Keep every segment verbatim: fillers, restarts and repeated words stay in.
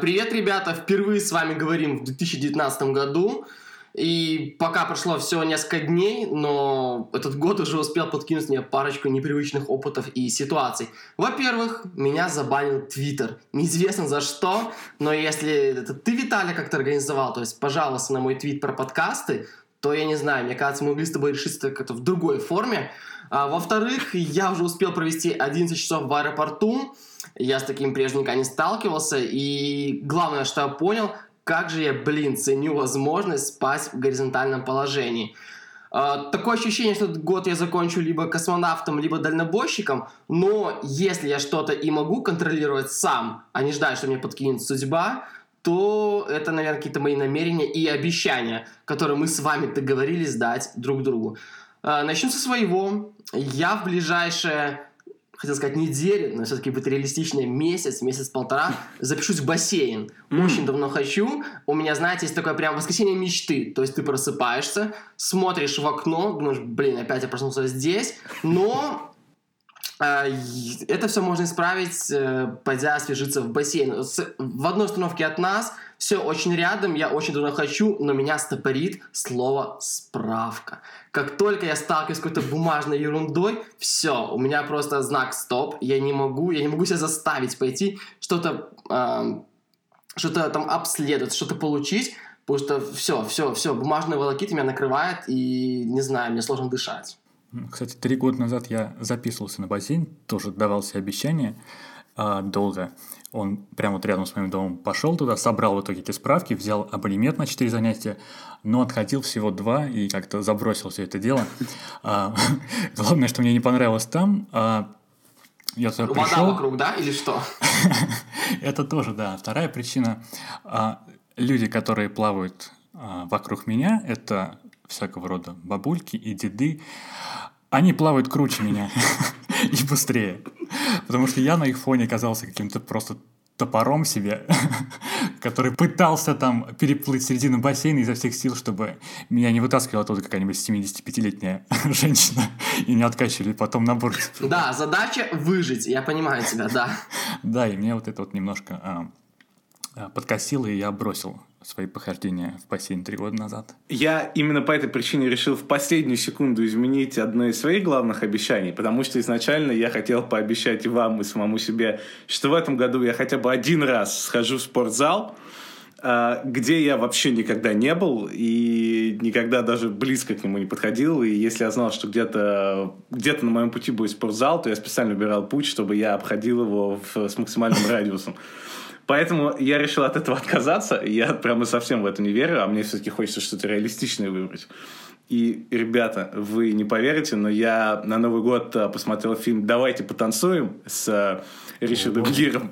Привет, ребята! Впервые с вами говорим в две тысячи девятнадцатом году. И пока прошло всего несколько дней, но этот год уже успел подкинуть мне парочку непривычных опытов и ситуаций. Во-первых, меня забанил Твиттер. Неизвестно за что, но если это ты, Виталя, как-то организовал, то есть пожаловался на мой твит про подкасты, то я не знаю, мне кажется, мы могли с тобой решить это как-то в другой форме. А, во-вторых, я уже успел провести одиннадцать часов в аэропорту. Я с таким прежде никогда не сталкивался. И главное, что я понял, как же я, блин, ценю возможность спать в горизонтальном положении. Э, такое ощущение, что этот год я закончу либо космонавтом, либо дальнобойщиком. Но если я что-то и могу контролировать сам, а не ждать, что мне подкинет судьба, то это, наверное, какие-то мои намерения и обещания, которые мы с вами договорились дать друг другу. Э, начну со своего. Я в ближайшее... хотел сказать неделю, но все-таки будет реалистичнее, месяц, месяц-полтора, запишусь в бассейн. Mm. Очень давно хочу. У меня, знаете, есть такое прям воскресенье мечты. То есть ты просыпаешься, смотришь в окно, думаешь, блин, опять я проснулся здесь. Но э, это все можно исправить, э, пойдя освежиться в бассейн. С, в одной остановке от нас, все очень рядом, я очень давно хочу, но меня стопорит слово «справка». Как только я сталкиваюсь с какой-то бумажной ерундой, все, у меня просто знак «стоп», я не могу, я не могу себя заставить пойти что-то, э, что-то там обследовать, что-то получить, потому что все, все, все, бумажные волокиты меня накрывают, и, не знаю, мне сложно дышать. Кстати, три года назад я записывался на бассейн, тоже давал себе обещание, э, долго. Он прямо вот рядом с моим домом пошел туда, собрал в итоге эти справки, взял абонемент на четыре занятия, но отходил всего два и как-то забросил все это дело. Главное, что мне не понравилось там. Я туда пришел. Вода вокруг, да, или что? Это тоже, да. Вторая причина. Люди, которые плавают вокруг меня, это всякого рода бабульки и деды. Они плавают круче меня и быстрее. Потому что я на их фоне оказался каким-то просто топором себе, который пытался там переплыть середину бассейна изо всех сил, чтобы меня не вытаскивала оттуда какая-нибудь семидесятипятилетняя женщина и не откачивали потом на борт. Да, задача выжить, я понимаю тебя, да. Да, и меня вот это вот немножко а, подкосило, и я бросил свои похождения в бассейн три года назад. Я именно по этой причине решил в последнюю секунду изменить одно из своих главных обещаний, потому что изначально я хотел пообещать и вам, и самому себе, что в этом году я хотя бы один раз схожу в спортзал, где я вообще никогда не был и никогда даже близко к нему не подходил. И если я знал, что где-то, где-то на моем пути будет спортзал, то я специально выбирал путь, чтобы я обходил его в, с максимальным радиусом. Поэтому я решил от этого отказаться. Я прямо совсем в это не верю, а мне все-таки хочется что-то реалистичное выбрать. И, ребята, вы не поверите, но я на Новый год посмотрел фильм «Давайте потанцуем» с Ричардом Гиром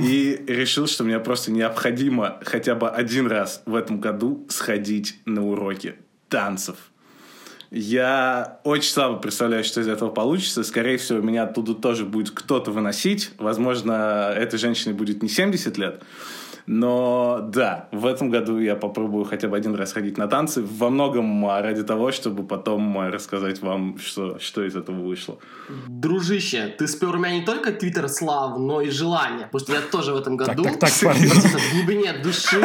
и решил, что мне просто необходимо хотя бы один раз в этом году сходить на уроки танцев. Я очень слабо представляю, что из этого получится. Скорее всего, меня оттуда тоже будет кто-то выносить. Возможно, этой женщине будет не семьдесят лет. Но да, в этом году я попробую хотя бы один раз ходить на танцы. Во многом ради того, чтобы потом рассказать вам, что, что из этого вышло. Дружище, ты спер у меня не только твиттер слав, но и желание. Потому что я тоже в этом году так, так, так, в глубине души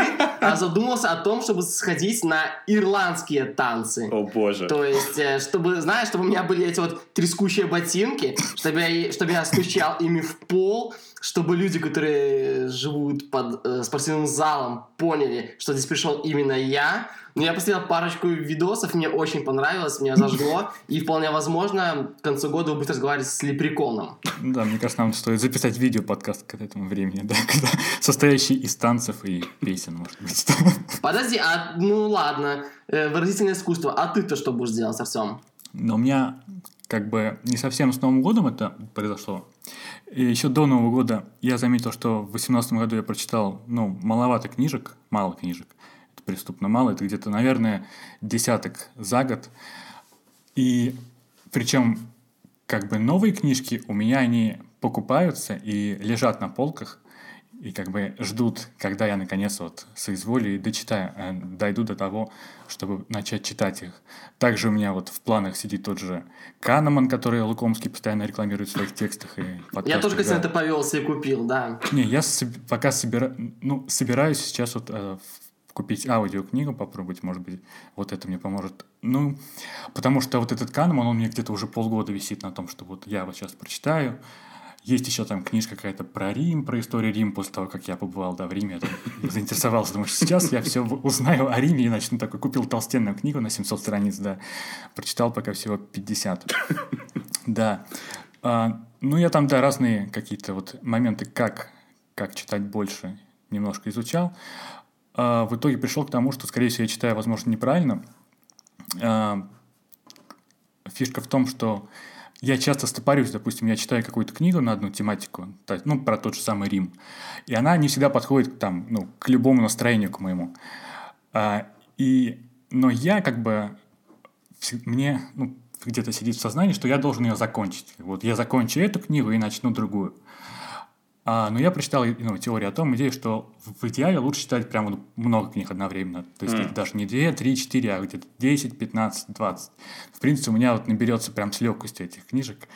задумался о том, чтобы сходить на ирландские танцы. О боже. То есть, чтобы, знаешь, чтобы у меня были эти вот трескучие ботинки, чтобы я, чтобы я стучал ими в пол, чтобы люди, которые живут под э, спортивным залом, поняли, что здесь пришел именно я. Но я посмотрел парочку видосов, мне очень понравилось, меня зажгло, и вполне возможно, к концу года вы будете разговаривать с лепреконом. Да, мне кажется, нам стоит записать видео-подкаст к этому времени, да, когда состоящий из танцев и песен, может быть. Подожди, а ну ладно, э, выразительное искусство, а ты-то что будешь делать, Артём? Но у меня... как бы не совсем с Новым годом это произошло. И еще до Нового года я заметил, что в две тысячи восемнадцатом году я прочитал, ну, маловато книжек, мало книжек, это преступно мало, это где-то, наверное, десяток за год. И причем, как бы, новые книжки у меня, они покупаются и лежат на полках, и как бы ждут, когда я наконец вот соизволю и дочитаю, дойду до того, чтобы начать читать их. Также у меня вот в планах сидит тот же Канеман, который Лукомский постоянно рекламирует в своих текстах. И я тоже, кстати, на это повелся и купил, да. Не, я пока собира... ну, собираюсь сейчас вот э, купить аудиокнигу, попробовать, может быть, вот это мне поможет. Ну, потому что вот этот Канеман, он мне где-то уже полгода висит на том, что вот я вот сейчас прочитаю. Есть еще там книжка какая-то про Рим, про историю Рима. После того, как я побывал да, в Риме, я там заинтересовался. Думаю, что сейчас я все узнаю о Риме и начну такой. Купил толстенную книгу на семьсот страниц, да. Прочитал пока всего пятьдесят. Да. А, ну, я там, да, разные какие-то вот моменты, как, как читать больше, немножко изучал. А, в итоге пришел к тому, что, скорее всего, я читаю, возможно, неправильно. А, фишка в том, что я часто стопорюсь, допустим, я читаю какую-то книгу на одну тематику, ну, про тот же самый Рим, и она не всегда подходит там, ну, к любому настроению к моему. А, и, но я как бы, мне ну, где-то сидит в сознании, что я должен ее закончить. Вот я закончу эту книгу и начну другую. А, но я прочитал ну, теорию о том, идею, что в идеале лучше читать прямо много книг одновременно. То есть mm. даже не две, три, четыре, а где-то десять, пятнадцать, двадцать. В принципе, у меня вот наберется прям с легкостью этих книжек.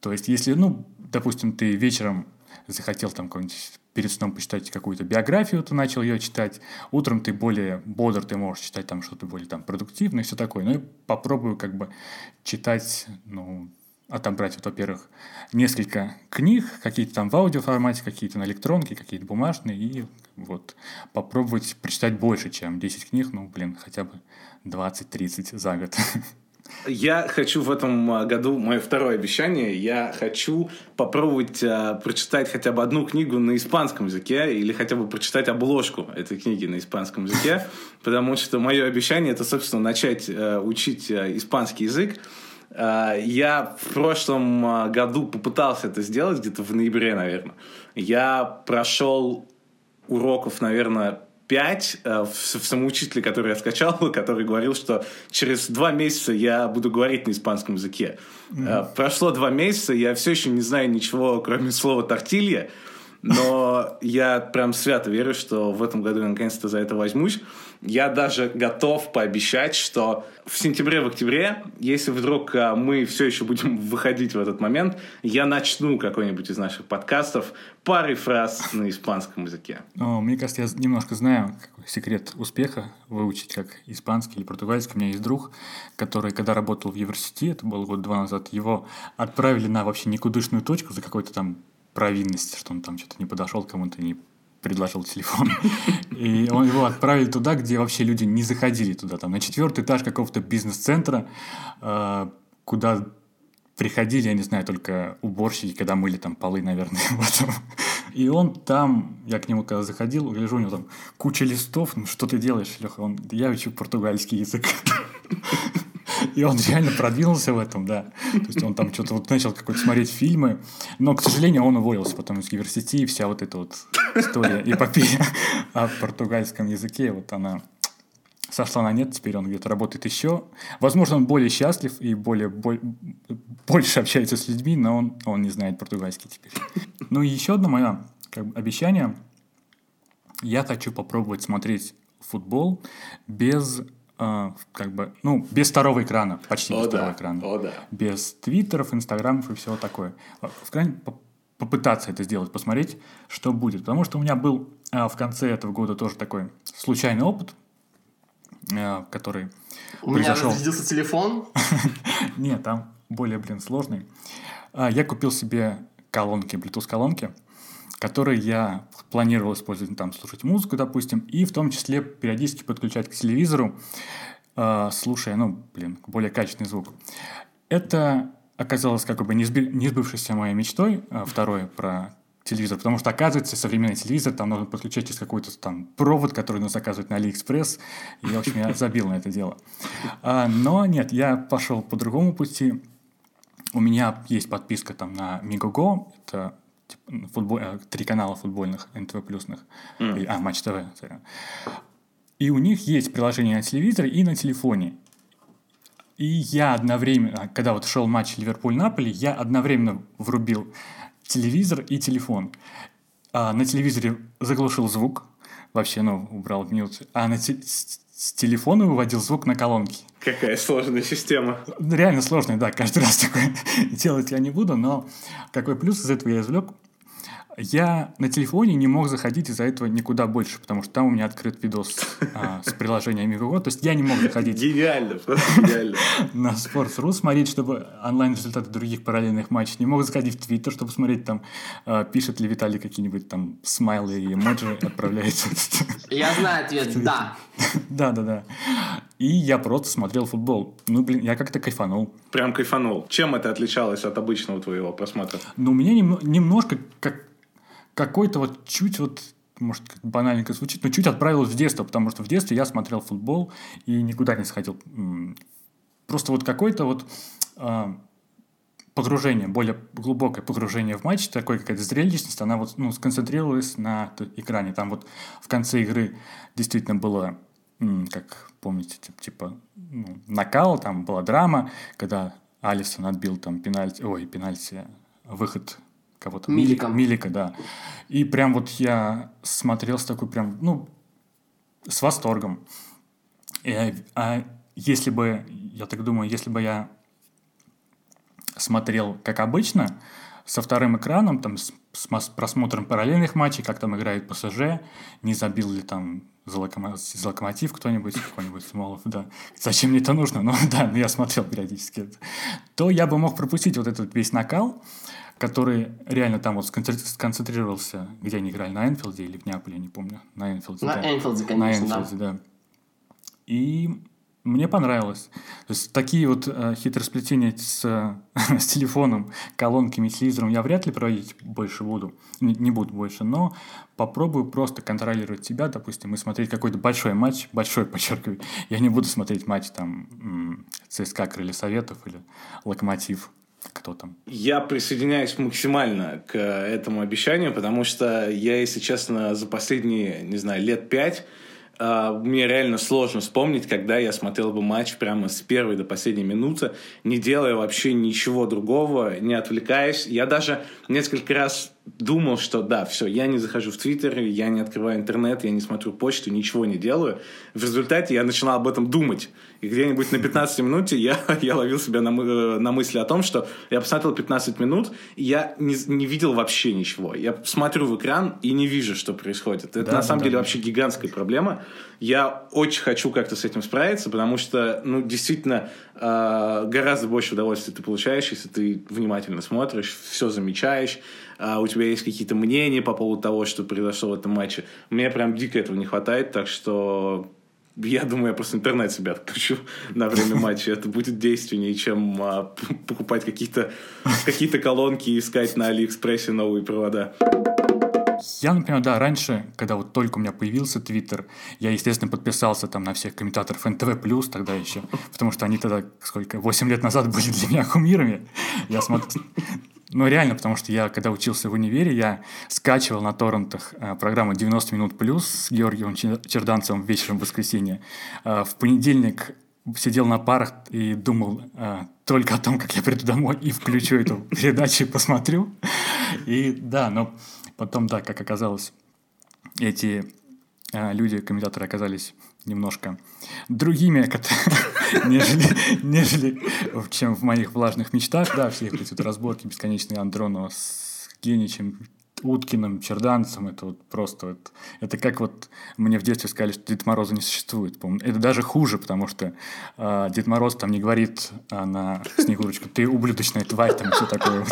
То есть, если, ну, допустим, ты вечером захотел там какой-нибудь перед сном почитать какую-то биографию, ты начал ее читать, утром ты более бодр, ты можешь читать там что-то более там, продуктивное и все такое. Но я попробую как бы читать, ну... отобрать, вот, во-первых, несколько книг, какие-то там в аудиоформате, какие-то на электронке, какие-то бумажные, и вот попробовать прочитать больше, чем десять книг, ну, блин, хотя бы двадцать-тридцать за год. Я хочу в этом году, мое второе обещание, я хочу попробовать а, прочитать хотя бы одну книгу на испанском языке или хотя бы прочитать обложку этой книги на испанском языке, потому что мое обещание – это, собственно, начать а, учить а, испанский язык. Я в прошлом году попытался это сделать, где-то в ноябре, наверное. Я прошел уроков, наверное, пять в самоучителе, который я скачал, который говорил, что через два месяца я буду говорить на испанском языке. Mm-hmm. Прошло два месяца, я все еще не знаю ничего, кроме слова «тортилья», но я прям свято верю, что в этом году я наконец-то за это возьмусь. Я даже готов пообещать, что в сентябре, в октябре, если вдруг мы все еще будем выходить в этот момент, я начну какой-нибудь из наших подкастов парой фраз на испанском языке. Ну, мне кажется, я немножко знаю какой секрет успеха выучить как испанский или португальский. У меня есть друг, который, когда работал в Евросети, это было год-два назад, его отправили на вообще никудышную точку за какой-то там провинность, что он там что-то не подошел кому-то, не предложил телефон. И он его отправили туда, где вообще люди не заходили туда. Там, на четвертый этаж какого-то бизнес-центра, куда приходили, я не знаю, только уборщики, когда мыли там полы, наверное. Вот. И он там, я к нему когда заходил, гляжу, у него там куча листов. Ну, что ты делаешь, Леха? Он, я учу португальский язык. И он реально продвинулся в этом, да. То есть он там что-то вот начал какой-то смотреть фильмы. Но, к сожалению, он уволился потом из университета, и вся вот эта вот история, эпопея о португальском языке, вот она сошла на нет, теперь он где-то работает еще. Возможно, он более счастлив и более, более, больше общается с людьми, но он, он не знает португальский теперь. Ну и еще одно мое как бы, обещание. Я хочу попробовать смотреть футбол без... как бы, ну, без второго экрана, почти без О, второго да. экрана. О, да. Без твиттеров, инстаграмов и всего такое. В крайнем попытаться это сделать, посмотреть, что будет. Потому что у меня был а, в конце этого года тоже такой случайный опыт, а, который у произошел... меня разрядился телефон? Нет, там более, блин, сложный. А, я купил себе колонки, Bluetooth-колонки, которые я планировал использовать, там, слушать музыку, допустим, и в том числе периодически подключать к телевизору, э, слушая, ну, блин, более качественный звук. Это оказалось как бы не, сби- не сбывшейся моей мечтой, э, второе про телевизор, потому что, оказывается, современный телевизор, там нужно подключать через какой-то там провод, который нужно заказывать на Алиэкспресс, и, в общем, я забил на это дело. Э, но нет, я пошел по другому пути. У меня есть подписка там на Megogo, это... Футбол, три канала футбольных, эн тэ вэ плюсных, mm. а, Матч ТВ. И у них есть приложение на телевизоре и на телефоне. И я одновременно, когда вот шел матч Ливерпуль-Наполи, я одновременно врубил телевизор и телефон. а, на телевизоре заглушил звук, вообще, ну, убрал мьют, а на те- с телефона выводил звук на колонки. Какая сложная система. Реально сложная, да, каждый раз такое делать я не буду, но какой плюс из этого я извлек? Я на телефоне не мог заходить из-за этого никуда больше, потому что там у меня открыт видос а, с приложением Megogo, то есть я не мог заходить. Гениально, просто гениально. На Sports.ru смотреть, чтобы онлайн-результаты других параллельных матчей. Не мог заходить в Твиттер, чтобы смотреть, там, пишет ли Виталий какие-нибудь там смайлы и эмоджи, отправляется. Я знаю ответ, да. Да, да, да. И я просто смотрел футбол. Ну, блин, я как-то кайфанул. Прям кайфанул. Чем это отличалось от обычного твоего просмотра? Ну, у меня нем- немножко как какой-то вот чуть вот, может, банальненько звучит, но чуть отправилось в детство, потому что в детстве я смотрел футбол и никуда не сходил. Просто вот какое-то вот э, погружение, более глубокое погружение в матч, такое какая-то зрелищность, она вот, ну, сконцентрировалась на экране. Там вот в конце игры действительно было, как помните, типа, ну, накал, там была драма, когда Алисон отбил там пенальти, ой, пенальти, выход кого-то. Милика. Милика, да. И прям вот я смотрел с такой прям, ну, с восторгом. И, а если бы, я так думаю, если бы я смотрел, как обычно, со вторым экраном, там, с, с просмотром параллельных матчей, как там играет ПСЖ, не забил ли там за, локомо... за Локомотив кто-нибудь, какой-нибудь Смолов, да. Зачем мне это нужно? Ну, да, но я смотрел периодически это. То я бы мог пропустить вот этот весь накал, который реально там вот сконцентрировался, где они играли, на Энфилде или в Неаполе, не помню. На Энфилде, на да. Энфилде, конечно, на Энфилде, да. да. И мне понравилось. То есть такие вот э, хитросплетения с, э, с телефоном, колонками, телевизором я вряд ли проводить больше буду, не, не буду больше, но попробую просто контролировать себя, допустим, и смотреть какой-то большой матч, большой, подчеркиваю, я не буду смотреть матч там ЦСКА, Крылья Советов или Локомотив. Кто там? Я присоединяюсь максимально к этому обещанию, потому что я, если честно, за последние, не знаю, лет пять э, мне реально сложно вспомнить, когда я смотрел бы матч прямо с первой до последней минуты, не делая вообще ничего другого, не отвлекаясь. Я даже несколько раз думал, что да, все, я не захожу в Твиттер, я не открываю интернет, я не смотрю почту, ничего не делаю. В результате я начинал об этом думать. И где-нибудь на пятнадцатой минуте я, я ловил себя на, на мысли о том, что я посмотрел пятнадцать минут, и я не, не видел вообще ничего. Я смотрю в экран и не вижу, что происходит. Это да, на самом да, деле да. вообще гигантская проблема. Я очень хочу как-то с этим справиться, потому что, ну, действительно, э, гораздо больше удовольствия ты получаешь, если ты внимательно смотришь, все замечаешь, э, у тебя есть какие-то мнения по поводу того, что произошло в этом матче. Мне прям дико этого не хватает, так что я думаю, я просто интернет себя отключу на время матча. Это будет действеннее, чем а, покупать какие-то, какие-то колонки и искать на Алиэкспрессе новые провода. Я, например, да, раньше, когда вот только у меня появился Твиттер, я, естественно, подписался там на всех комментаторов эн тэ вэ плюс тогда еще, потому что они тогда, сколько, восемь лет назад были для меня кумирами. Я смотрел... Ну, реально, потому что я, когда учился в универе, я скачивал на торрентах э, программу «девяносто минут плюс» с Георгием Черданцевым вечером в воскресенье. Э, в понедельник сидел на парах и думал э, только о том, как я приду домой и включу эту передачу и посмотрю. И да, но потом, да, как оказалось, эти э, люди, комментаторы, оказались немножко другими, нежели, нежели чем в моих влажных мечтах. Да, все эти вот разборки бесконечные Андронова с Геничем, Уткиным, Черданцем. Это вот просто... Вот, это как вот мне в детстве сказали, что Дед Мороза не существует. Помню. Это даже хуже, потому что э, Дед Мороз там не говорит а на Снегурочку «ты ублюдочная тварь», там все такое.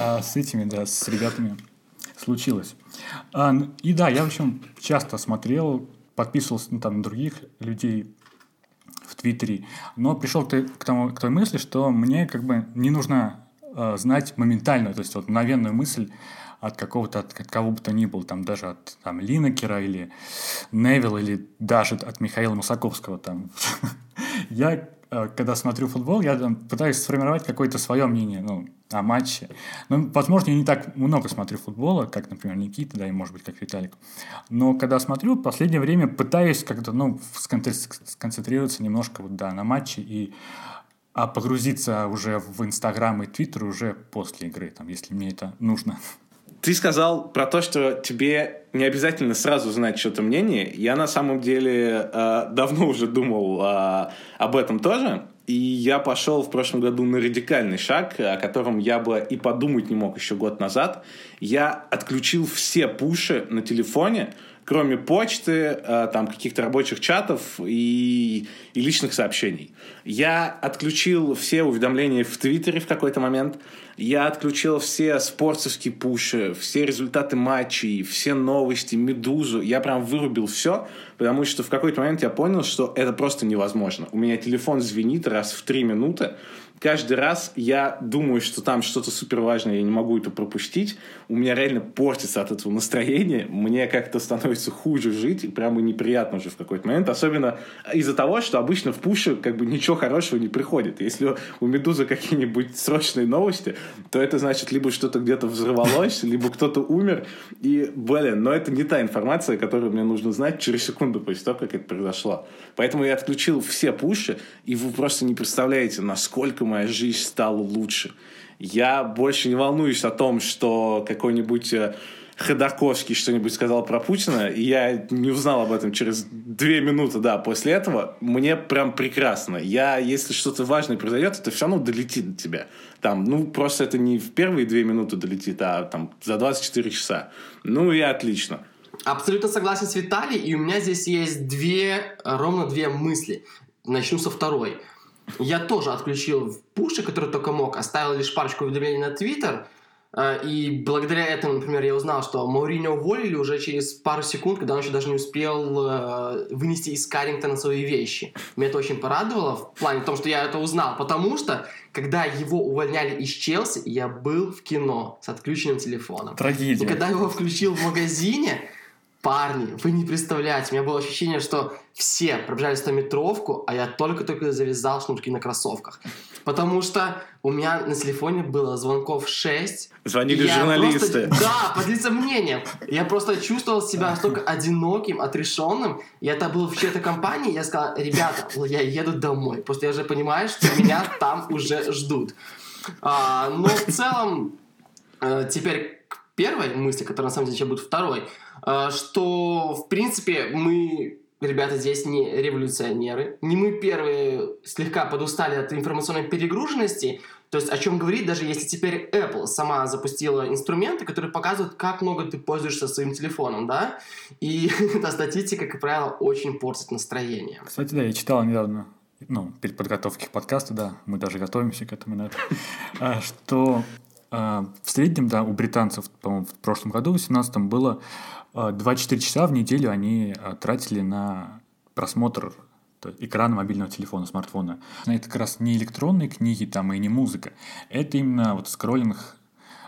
А с этими, да, с ребятами случилось. А, и да, я, в общем, часто смотрел, подписывался, ну, там, на других людей в Твиттере, но пришел к, к, тому, к той мысли, что мне как бы не нужно э, знать моментальную, то есть вот мгновенную мысль от какого-то, от, от кого бы то ни было, там, даже от там, Линнекера или Невилла, или даже от Михаила Мусаковского. Там. Я, э, когда смотрю футбол, я там, пытаюсь сформировать какое-то свое мнение, ну, о матче. Ну, возможно, я не так много смотрю футбола, как, например, Никита, да, и, может быть, как Виталик. Но когда смотрю, в последнее время пытаюсь как-то, ну, сконцентрироваться немножко, вот, да, на матче и а погрузиться уже в Инстаграм и Твиттер уже после игры, там, если мне это нужно. Ты сказал про то, что тебе не обязательно сразу знать что-то мнение. Я на самом деле э, давно уже думал э, об этом тоже. И я пошел в прошлом году на радикальный шаг, о котором я бы и подумать не мог еще год назад. Я отключил все пуши на телефоне, кроме почты, там, каких-то рабочих чатов и, и личных сообщений. Я отключил все уведомления в Твиттере в какой-то момент. Я отключил все спортсовские пуши, все результаты матчей, все новости, Медузу. Я прям вырубил все, потому что в какой-то момент я понял, что это просто невозможно. У меня телефон звенит раз в три минуты. Каждый раз я думаю, что там что-то суперважное, я не могу это пропустить. У меня реально портится от этого настроение. Мне как-то становится хуже жить, и прямо неприятно уже в какой-то момент. Особенно из-за того, что обычно в пуши как бы ничего хорошего не приходит. Если у Медузы какие-нибудь срочные новости, то это значит, либо что-то где-то взорвалось, либо кто-то умер. И, блин, но это не та информация, которую мне нужно знать через секунду после того, как это произошло. Поэтому я отключил все пуши, и вы просто не представляете, насколько моя жизнь стала лучше. Я больше не волнуюсь о том, что какой-нибудь Ходорковский что-нибудь сказал про Путина, и я не узнал об этом через две минуты, да, после этого. Мне прям прекрасно. Я, если что-то важное произойдет, это все равно долетит до тебя. Там, ну, просто это не в первые две минуты долетит, а там за двадцать четыре часа. Ну и отлично. Абсолютно согласен с Виталием, и у меня здесь есть две, ровно две мысли. Начну со второй. Я тоже отключил пуши, которые только мог, оставил лишь парочку уведомлений на Твиттер. И благодаря этому, например, я узнал, что Моуриньо уволили уже через пару секунд, когда он еще даже не успел э, вынести из Каррингтона свои вещи. Меня это очень порадовало в плане том, что я это узнал, потому что, когда его увольняли из Челси, я был в кино с отключенным телефоном. Трагедия. И когда его включил в магазине, парни, вы не представляете, у меня было ощущение, что все пробежали стометровку, а я только-только завязал шнурки на кроссовках. Потому что у меня на телефоне было звонков шесть. Звонили журналисты. Просто, да, поделиться мнением. Я просто чувствовал себя настолько одиноким, отрешенным. Я там был в чьей-то компании, я сказал, ребята, я еду домой. Просто я уже понимаю, что меня там уже ждут. А, но в целом, теперь к первой мысли, которая на самом деле еще будет второй, что, в принципе, мы... Ребята здесь не революционеры, не мы первые слегка подустали от информационной перегруженности, то есть о чем говорить, даже если теперь Apple сама запустила инструменты, которые показывают, как много ты пользуешься своим телефоном, да, и эта статистика, как правило, очень портит настроение. Кстати, да, я читал недавно, ну, перед подготовкой к подкасту, да, мы даже готовимся к этому, наверное, что в среднем, да, у британцев, по-моему, в прошлом году, в двадцать восемнадцатом, было двадцать четыре часа в неделю они тратили на просмотр экрана мобильного телефона, смартфона. Это как раз не электронные книги там, и не музыка. Это именно вот скроллинг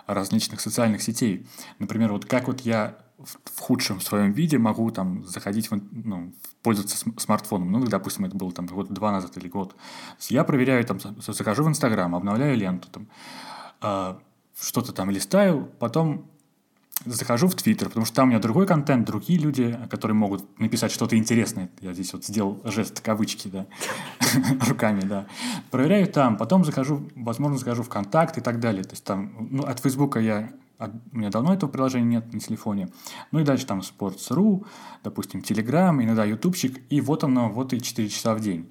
различных социальных сетей. Например, вот как вот я в худшем своем виде могу там заходить, в, ну, пользоваться смартфоном. Ну, допустим, это было там год два назад или год. Я проверяю, там, захожу в Инстаграм, обновляю ленту, там, что-то там листаю, потом... захожу в Твиттер, потому что там у меня другой контент, другие люди, которые могут написать что-то интересное. Я здесь вот сделал жест кавычки, да, руками, да. Проверяю там, потом захожу, возможно, захожу в ВКонтакте и так далее. То есть там, ну, от Фейсбука я, от, у меня давно этого приложения нет на телефоне. Ну и дальше там Sports.ru, допустим, Telegram, иногда ютубчик, и вот оно, вот и четыре часа в день.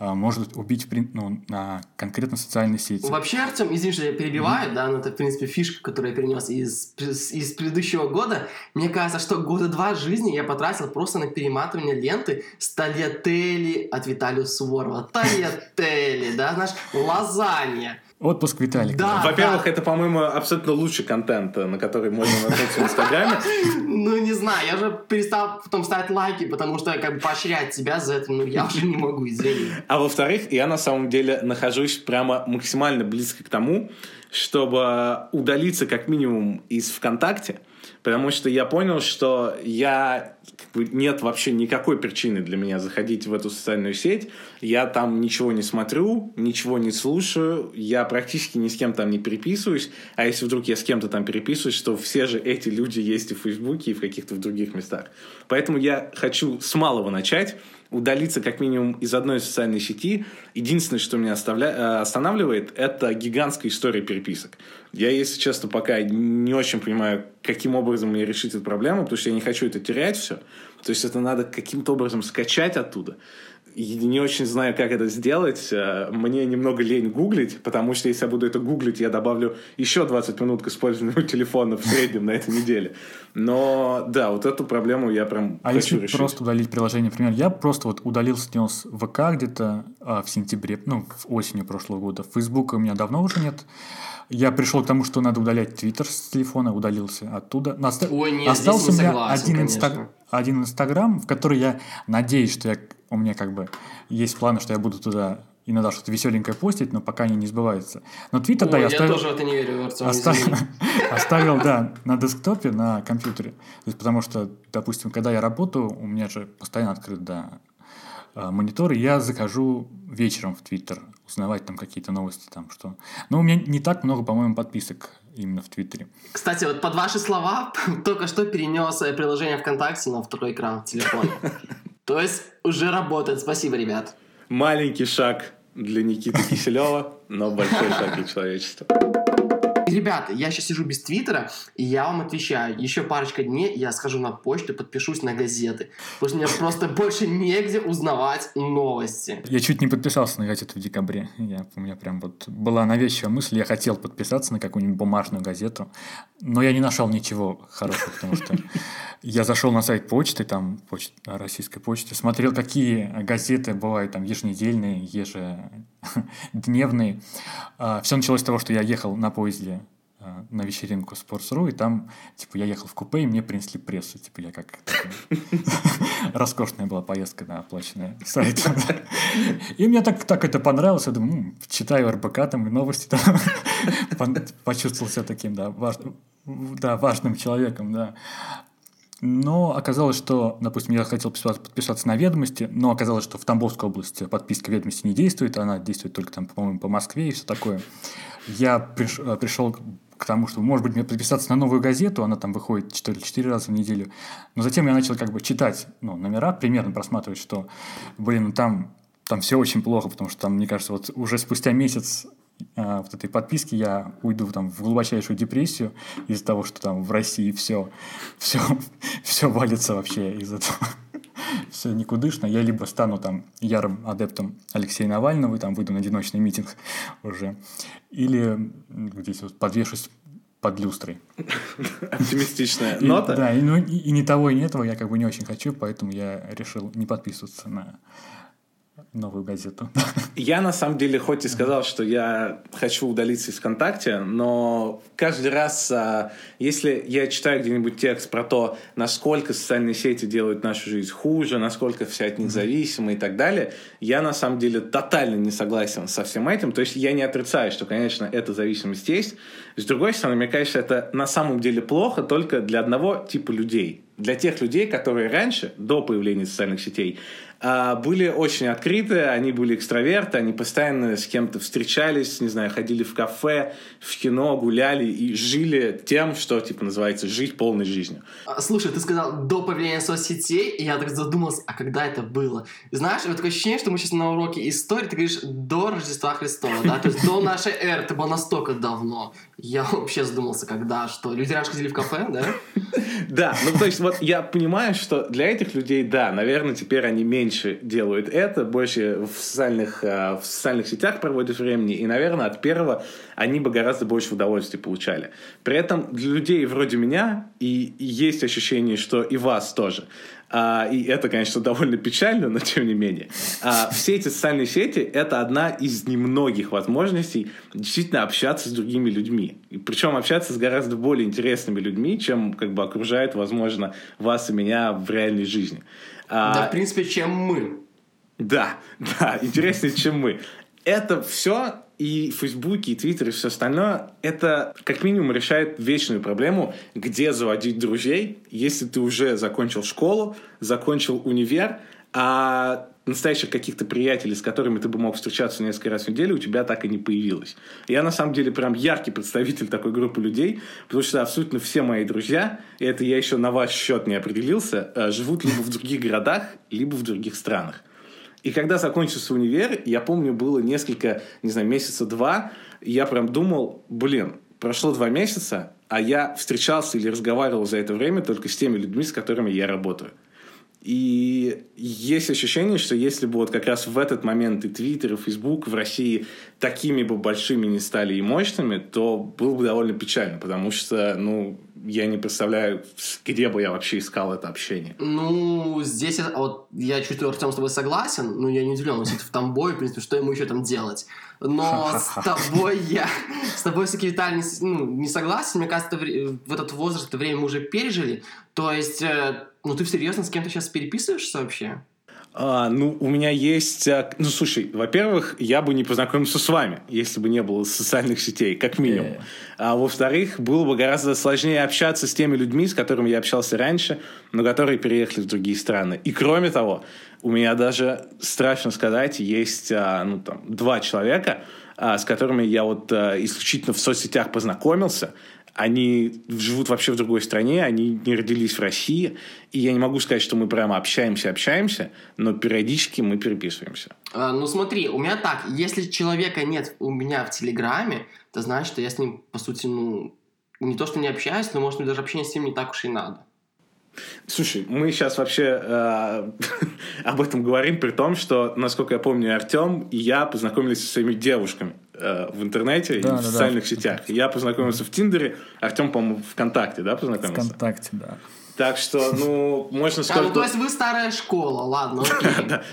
Может убить, ну, на конкретно социальной сети. Вообще, Артём, извини, что я перебиваю, mm-hmm. да, но это, в принципе, фишка, которую я перенес из, из предыдущего года. Мне кажется, что года два жизни я потратил просто на перематывание ленты с тальятели от Виталия Суворова. Тальятели, да, знаешь, лазанья. Отпуск Виталика. Да, во-первых, да. Это, по-моему, абсолютно лучший контент, на который можно наткнуться в Инстаграме. Ну, не знаю, я же перестал потом ставить лайки, потому что как бы поощрять себя за это, ну, я уже не могу, извини. А во-вторых, я на самом деле нахожусь прямо максимально близко к тому, чтобы удалиться как минимум из ВКонтакте, потому что я понял, что я... нет вообще никакой причины для меня заходить в эту социальную сеть. Я там ничего не смотрю, ничего не слушаю, я практически ни с кем там не переписываюсь. А если вдруг я с кем-то там переписываюсь, то все же эти люди есть и в Фейсбуке, и в каких-то других местах. Поэтому я хочу с малого начать, удалиться как минимум из одной социальной сети. Единственное, что меня оставля... останавливает, это гигантская история переписок. Я, если честно, пока не очень понимаю, каким образом мне решить эту проблему, потому что я не хочу это терять все. То есть это надо каким-то образом скачать оттуда. И не очень знаю, как это сделать. Мне немного лень гуглить, потому что если я буду это гуглить, я добавлю еще двадцать минут к использованию телефона в среднем на этой неделе. Но да, вот эту проблему я прям а хочу решить. А если просто удалить приложение, например, я просто вот удалил, снес ВК где-то а, в сентябре, ну, в осенью прошлого года. Фейсбука у меня давно уже нет. Я пришел к тому, что надо удалять Твиттер с телефона, удалился оттуда. Наста... Ой, нет, остался здесь не согласен, у меня один, инста... один Инстаграм, в который я надеюсь, что я... у меня как бы есть планы, что я буду туда иногда что-то веселенькое постить, но пока они не сбываются. Но Твиттер, да, я оставил... я тоже в это не верю, Артём, извини. Оставил, да, на десктопе, на компьютере. То есть, потому что, допустим, когда я работаю, у меня же постоянно открыт, да, монитор, и я захожу вечером в Твиттер узнавать там какие-то новости, там что. Но у меня не так много, по-моему, подписок именно в Твиттере. Кстати, вот под ваши слова только что перенес приложение ВКонтакте на второй экран телефона. То есть уже работает. Спасибо, ребят. Маленький шаг для Никиты Киселёва, но большой шаг для человечества. Ребята, я сейчас сижу без Твиттера, и я вам отвечаю. Еще парочка дней я схожу на почту, подпишусь на газеты. Потому что мне просто больше негде узнавать новости. Я чуть не подписался на газету в декабре. Я, у меня прям вот была навязчивая мысль. Я хотел подписаться на какую-нибудь бумажную газету, но я не нашел ничего хорошего, потому что я зашел на сайт почты, там, почт, российской почты, смотрел, какие газеты бывают там еженедельные, ежедневные. Все началось с того, что я ехал на поезде на вечеринку спортс точка ру, и там, типа, я ехал в купе, и мне принесли прессу. Типа, я как... Роскошная была поездка, да, оплаченная сайтом. И мне так это понравилось. Я думаю, читаю эр бэ ка, там, новости, там, почувствовал себя таким, да, важным человеком, да. Но оказалось, что, допустим, я хотел подписаться на «Ведомости», но оказалось, что в Тамбовской области подписка «Ведомости» не действует, она действует только, там, по-моему, по Москве и все такое. Я приш... пришел к тому, что, может быть, мне подписаться на новую газету, она там выходит четыре раза в неделю. Но затем я начал как бы читать, ну, номера, примерно просматривать, что, блин, там, там все очень плохо, потому что там, мне кажется, вот уже спустя месяц вот этой подписки я уйду там в глубочайшую депрессию из-за того, что там в России все, все, все валится вообще из-за этого. Все никудышно. Я либо стану там ярым адептом Алексея Навального и там выйду на одиночный митинг уже, или здесь вот подвешусь под люстрой. Оптимистичная и, нота. Да, и, ну, и, и ни того, и ни этого я как бы не очень хочу, поэтому я решил не подписываться на новую газету. Я, на самом деле, хоть и сказал, что я хочу удалиться из ВКонтакте, но каждый раз, если я читаю где-нибудь текст про то, насколько социальные сети делают нашу жизнь хуже, насколько все от них зависимы и так далее, я, на самом деле, тотально не согласен со всем этим. То есть я не отрицаю, что, конечно, эта зависимость есть. С другой стороны, мне кажется, это на самом деле плохо только для одного типа людей. Для тех людей, которые раньше, до появления социальных сетей, были очень открыты, они были экстраверты, они постоянно с кем-то встречались, не знаю, ходили в кафе, в кино, гуляли и жили тем, что, типа, называется, жить полной жизнью. Слушай, ты сказал «до появления соцсетей», и я так задумался, а когда это было? Знаешь, вот такое ощущение, что мы сейчас на уроке истории, ты говоришь «до Рождества Христова», да, то есть до нашей эры, это было настолько давно. Я вообще задумался, когда, что люди раньше ходили в кафе, да? Да, ну то есть вот я понимаю, что для этих людей, да, наверное, теперь они меньше делают это, больше в социальных, в социальных сетях проводят времени, и, наверное, от первого они бы гораздо больше удовольствия получали. При этом для людей вроде меня и, и есть ощущение, что и вас тоже. А, и это, конечно, довольно печально, но тем не менее. А, все эти социальные сети — это одна из немногих возможностей действительно общаться с другими людьми. И причем общаться с гораздо более интересными людьми, чем как бы окружает, возможно, вас и меня в реальной жизни. А, да, в принципе, чем мы. Да, да, интереснее, чем мы. Это все... И в Фейсбуке, и Твиттере, и все остальное, это как минимум решает вечную проблему, где заводить друзей, если ты уже закончил школу, закончил универ, а настоящих каких-то приятелей, с которыми ты бы мог встречаться несколько раз в неделю, у тебя так и не появилось. Я, на самом деле, прям яркий представитель такой группы людей, потому что абсолютно все мои друзья, и это я еще на ваш счет не определился, живут либо в других городах, либо в других странах. И когда закончился универ, я помню, было несколько, не знаю, месяца два, я прям думал, блин, прошло два месяца, а я встречался или разговаривал за это время только с теми людьми, с которыми я работаю. И есть ощущение, что если бы вот как раз в этот момент и Твиттер, и Фейсбук в России такими бы большими не стали и мощными, то было бы довольно печально, потому что, ну, я не представляю, где бы я вообще искал это общение. Ну, здесь вот я чуть-чуть, Артём, с тобой согласен, но я не удивлен, он сидит в Тамбове, в принципе, что ему еще там делать? Но с тобой я, с тобой все-таки, Виталий, не, ну, не согласен, мне кажется, в этот возраст, это время мы уже пережили, то есть... Ну, ты серьезно с кем-то сейчас переписываешься вообще? А, ну, у меня есть... Ну, слушай, во-первых, я бы не познакомился с вами, если бы не было социальных сетей, как минимум. А во-вторых, было бы гораздо сложнее общаться с теми людьми, с которыми я общался раньше, но которые переехали в другие страны. И кроме того, у меня даже, страшно сказать, есть ну, там, два человека, с которыми я вот исключительно в соцсетях познакомился. Они живут вообще в другой стране, они не родились в России, и я не могу сказать, что мы прямо общаемся-общаемся, но периодически мы переписываемся. А, ну смотри, у меня так, если человека нет у меня в Телеграме, то значит, что я с ним, по сути, ну, не то что не общаюсь, но, может, мне даже общение с ним не так уж и надо. Слушай, мы сейчас вообще э, об этом говорим, при том, что, насколько я помню, Артём и я познакомились со своими девушками э, в интернете, да, и да, в социальных да, сетях. Я познакомился в Тиндере, Артём, по-моему, ВКонтакте, да, познакомился? ВКонтакте, да. Так что, ну, можно сколько... Ну, то есть вы старая школа, ладно, окей.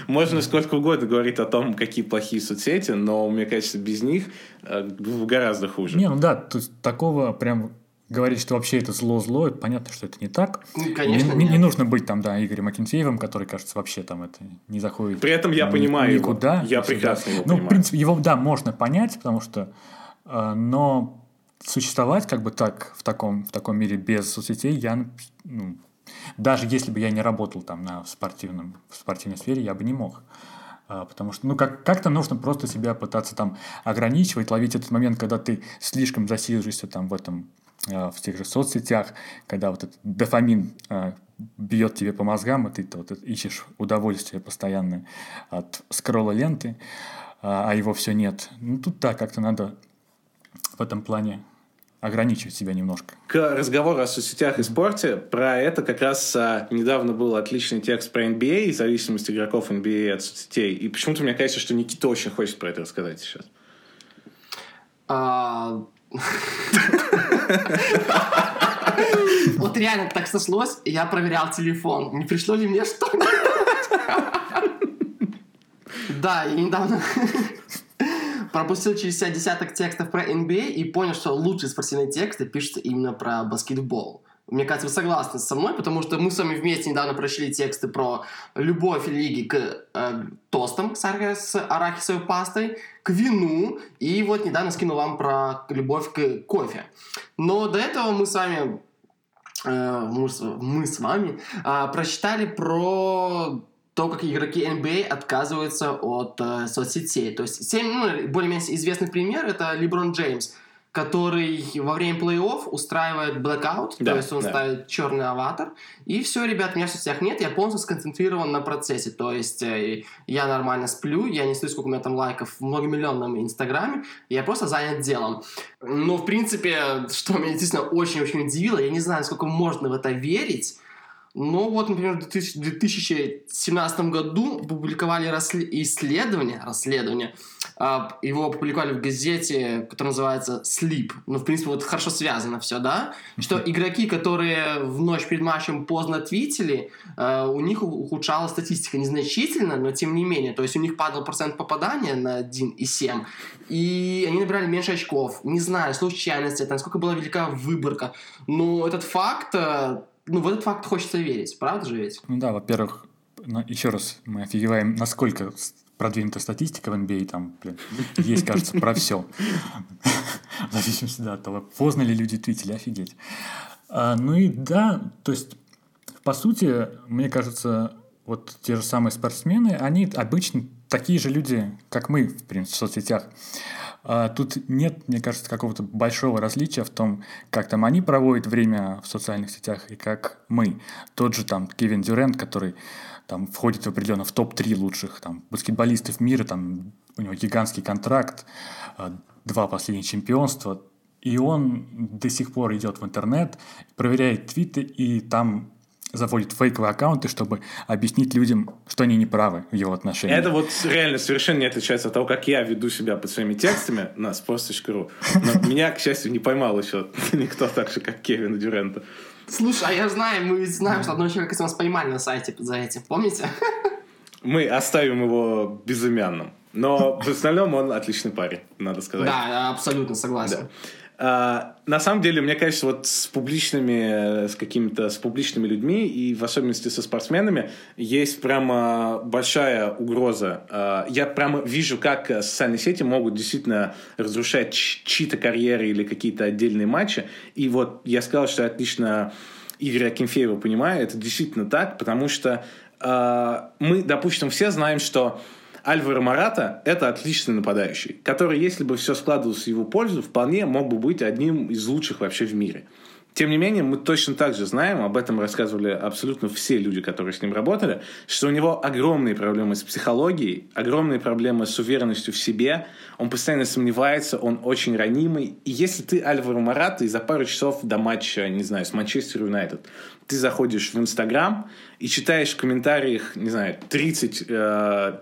Можно сколько угодно говорить о том, какие плохие соцсети, но, мне кажется, без них гораздо хуже. Не, ну да, то есть такого прям... Говорить, что вообще это зло-зло, понятно, что это не так. Ну, конечно, не, не, не нужно быть там, да, Игорем Акинфеевым, который, кажется, вообще там это не заходит. При этом я ну, понимаю никуда, его. Я прекрасно его ну, понимаю. Ну, в принципе, его, да, можно понять, потому что... Э, но существовать как бы так в таком, в таком мире без соцсетей я... Ну, даже если бы я не работал там на спортивном, в спортивной сфере, я бы не мог. Потому что, ну, как, как-то нужно просто себя пытаться там ограничивать, ловить этот момент, когда ты слишком засиживаешься там в этом... в тех же соцсетях, когда вот этот дофамин а, бьет тебе по мозгам, и ты вот, ищешь удовольствие постоянно от скролла ленты, а, а его все нет. Ну, тут так, да, как-то надо в этом плане ограничивать себя немножко. К разговору о соцсетях и спорте, про это как раз а, недавно был отличный текст про эн би эй и зависимость игроков эн би эй от соцсетей. И почему-то мне кажется, что Никита очень хочет про это рассказать сейчас. А... Вот реально так сошлось, я проверял телефон. Не пришло ли мне что-то? Да, я недавно пропустил через себя десяток текстов про эн би эй и понял, что лучшие спортивные тексты пишутся именно про баскетбол. Мне кажется, вы согласны со мной, потому что мы с вами вместе недавно прочли тексты про любовь лиги к э, тостам с, с арахисовой пастой, к вину, и вот недавно скинул вам про любовь к кофе. Но до этого мы с вами, э, мы, мы с вами э, прочитали про то, как игроки эн би эй отказываются от э, соцсетей. То есть семь, ну, более-менее известный пример – это Леброн Джеймс, который во время плей-офф устраивает блэкаут, да, то есть он да. ставит черный аватар, и все, ребят, меня в соцсетях нет, я полностью сконцентрирован на процессе, то есть я нормально сплю, я не стою, сколько у меня там лайков в многомиллионном инстаграме, я просто занят делом. Но, в принципе, что меня, естественно, очень-очень удивило, я не знаю, сколько можно в это верить, но вот, например, в две тысячи семнадцатом году публиковали исследование, расследование, его опубликовали в газете, которая называется «Sleep». Ну, в принципе, вот хорошо связано все, да? Что игроки, которые в ночь перед матчем поздно твитили, у них ухудшалась статистика незначительно, но тем не менее. То есть у них падал процент попадания на один целых семь десятых, и они набирали меньше очков. Не знаю, случайность это, насколько была велика выборка. Но этот факт... Ну, в этот факт хочется верить, правда же ведь? Ну да, во-первых, ну, еще раз мы офигеваем, насколько продвинута статистика в эн би эй, там, блин, есть, кажется, про все. В зависимости от того, поздно ли люди твитили, офигеть. Ну и да, то есть, по сути, мне кажется, вот те же самые спортсмены, они обычно такие же люди, как мы, в принципе, в соцсетях. Тут нет, мне кажется, какого-то большого различия в том, как там они проводят время в социальных сетях и как мы. Тот же там Кевин Дюрант, который там входит в определенно в топ-три лучших там баскетболистов мира, там у него гигантский контракт, два последних чемпионства, и он до сих пор идет в интернет, проверяет твиты и там заводит фейковые аккаунты, чтобы объяснить людям, что они неправы в его отношении. Это вот реально совершенно не отличается от того, как я веду себя под своими текстами на спортс точка ру. Но меня, к счастью, не поймал еще никто так же, как Кевина Дюранта. Слушай, а я знаю, мы знаем, что одного человека из нас поймали на сайте за этим, помните? Мы оставим его безымянным. Но в остальном он отличный парень, надо сказать. Да, я абсолютно согласен. Да. Uh, на самом деле, мне кажется, вот с публичными, с какими-то с публичными людьми и в особенности со спортсменами есть прямо большая угроза. Uh, я прямо вижу, как социальные сети могут действительно разрушать чьи-то карьеры или какие-то отдельные матчи. И вот я сказал, что отлично Игорь Акинфеева понимаю, это действительно так, потому что uh, мы, допустим, все знаем, что Альваро Мората – это отличный нападающий, который, если бы все складывалось в его пользу, вполне мог бы быть одним из лучших вообще в мире. Тем не менее, мы точно так же знаем, об этом рассказывали абсолютно все люди, которые с ним работали, что у него огромные проблемы с психологией, огромные проблемы с уверенностью в себе, он постоянно сомневается, он очень ранимый. И если ты Альваро Мората, и за пару часов до матча, не знаю, с Манчестер Юнайтед, ты заходишь в Инстаграм и читаешь в комментариях, не знаю, тридцать... Э-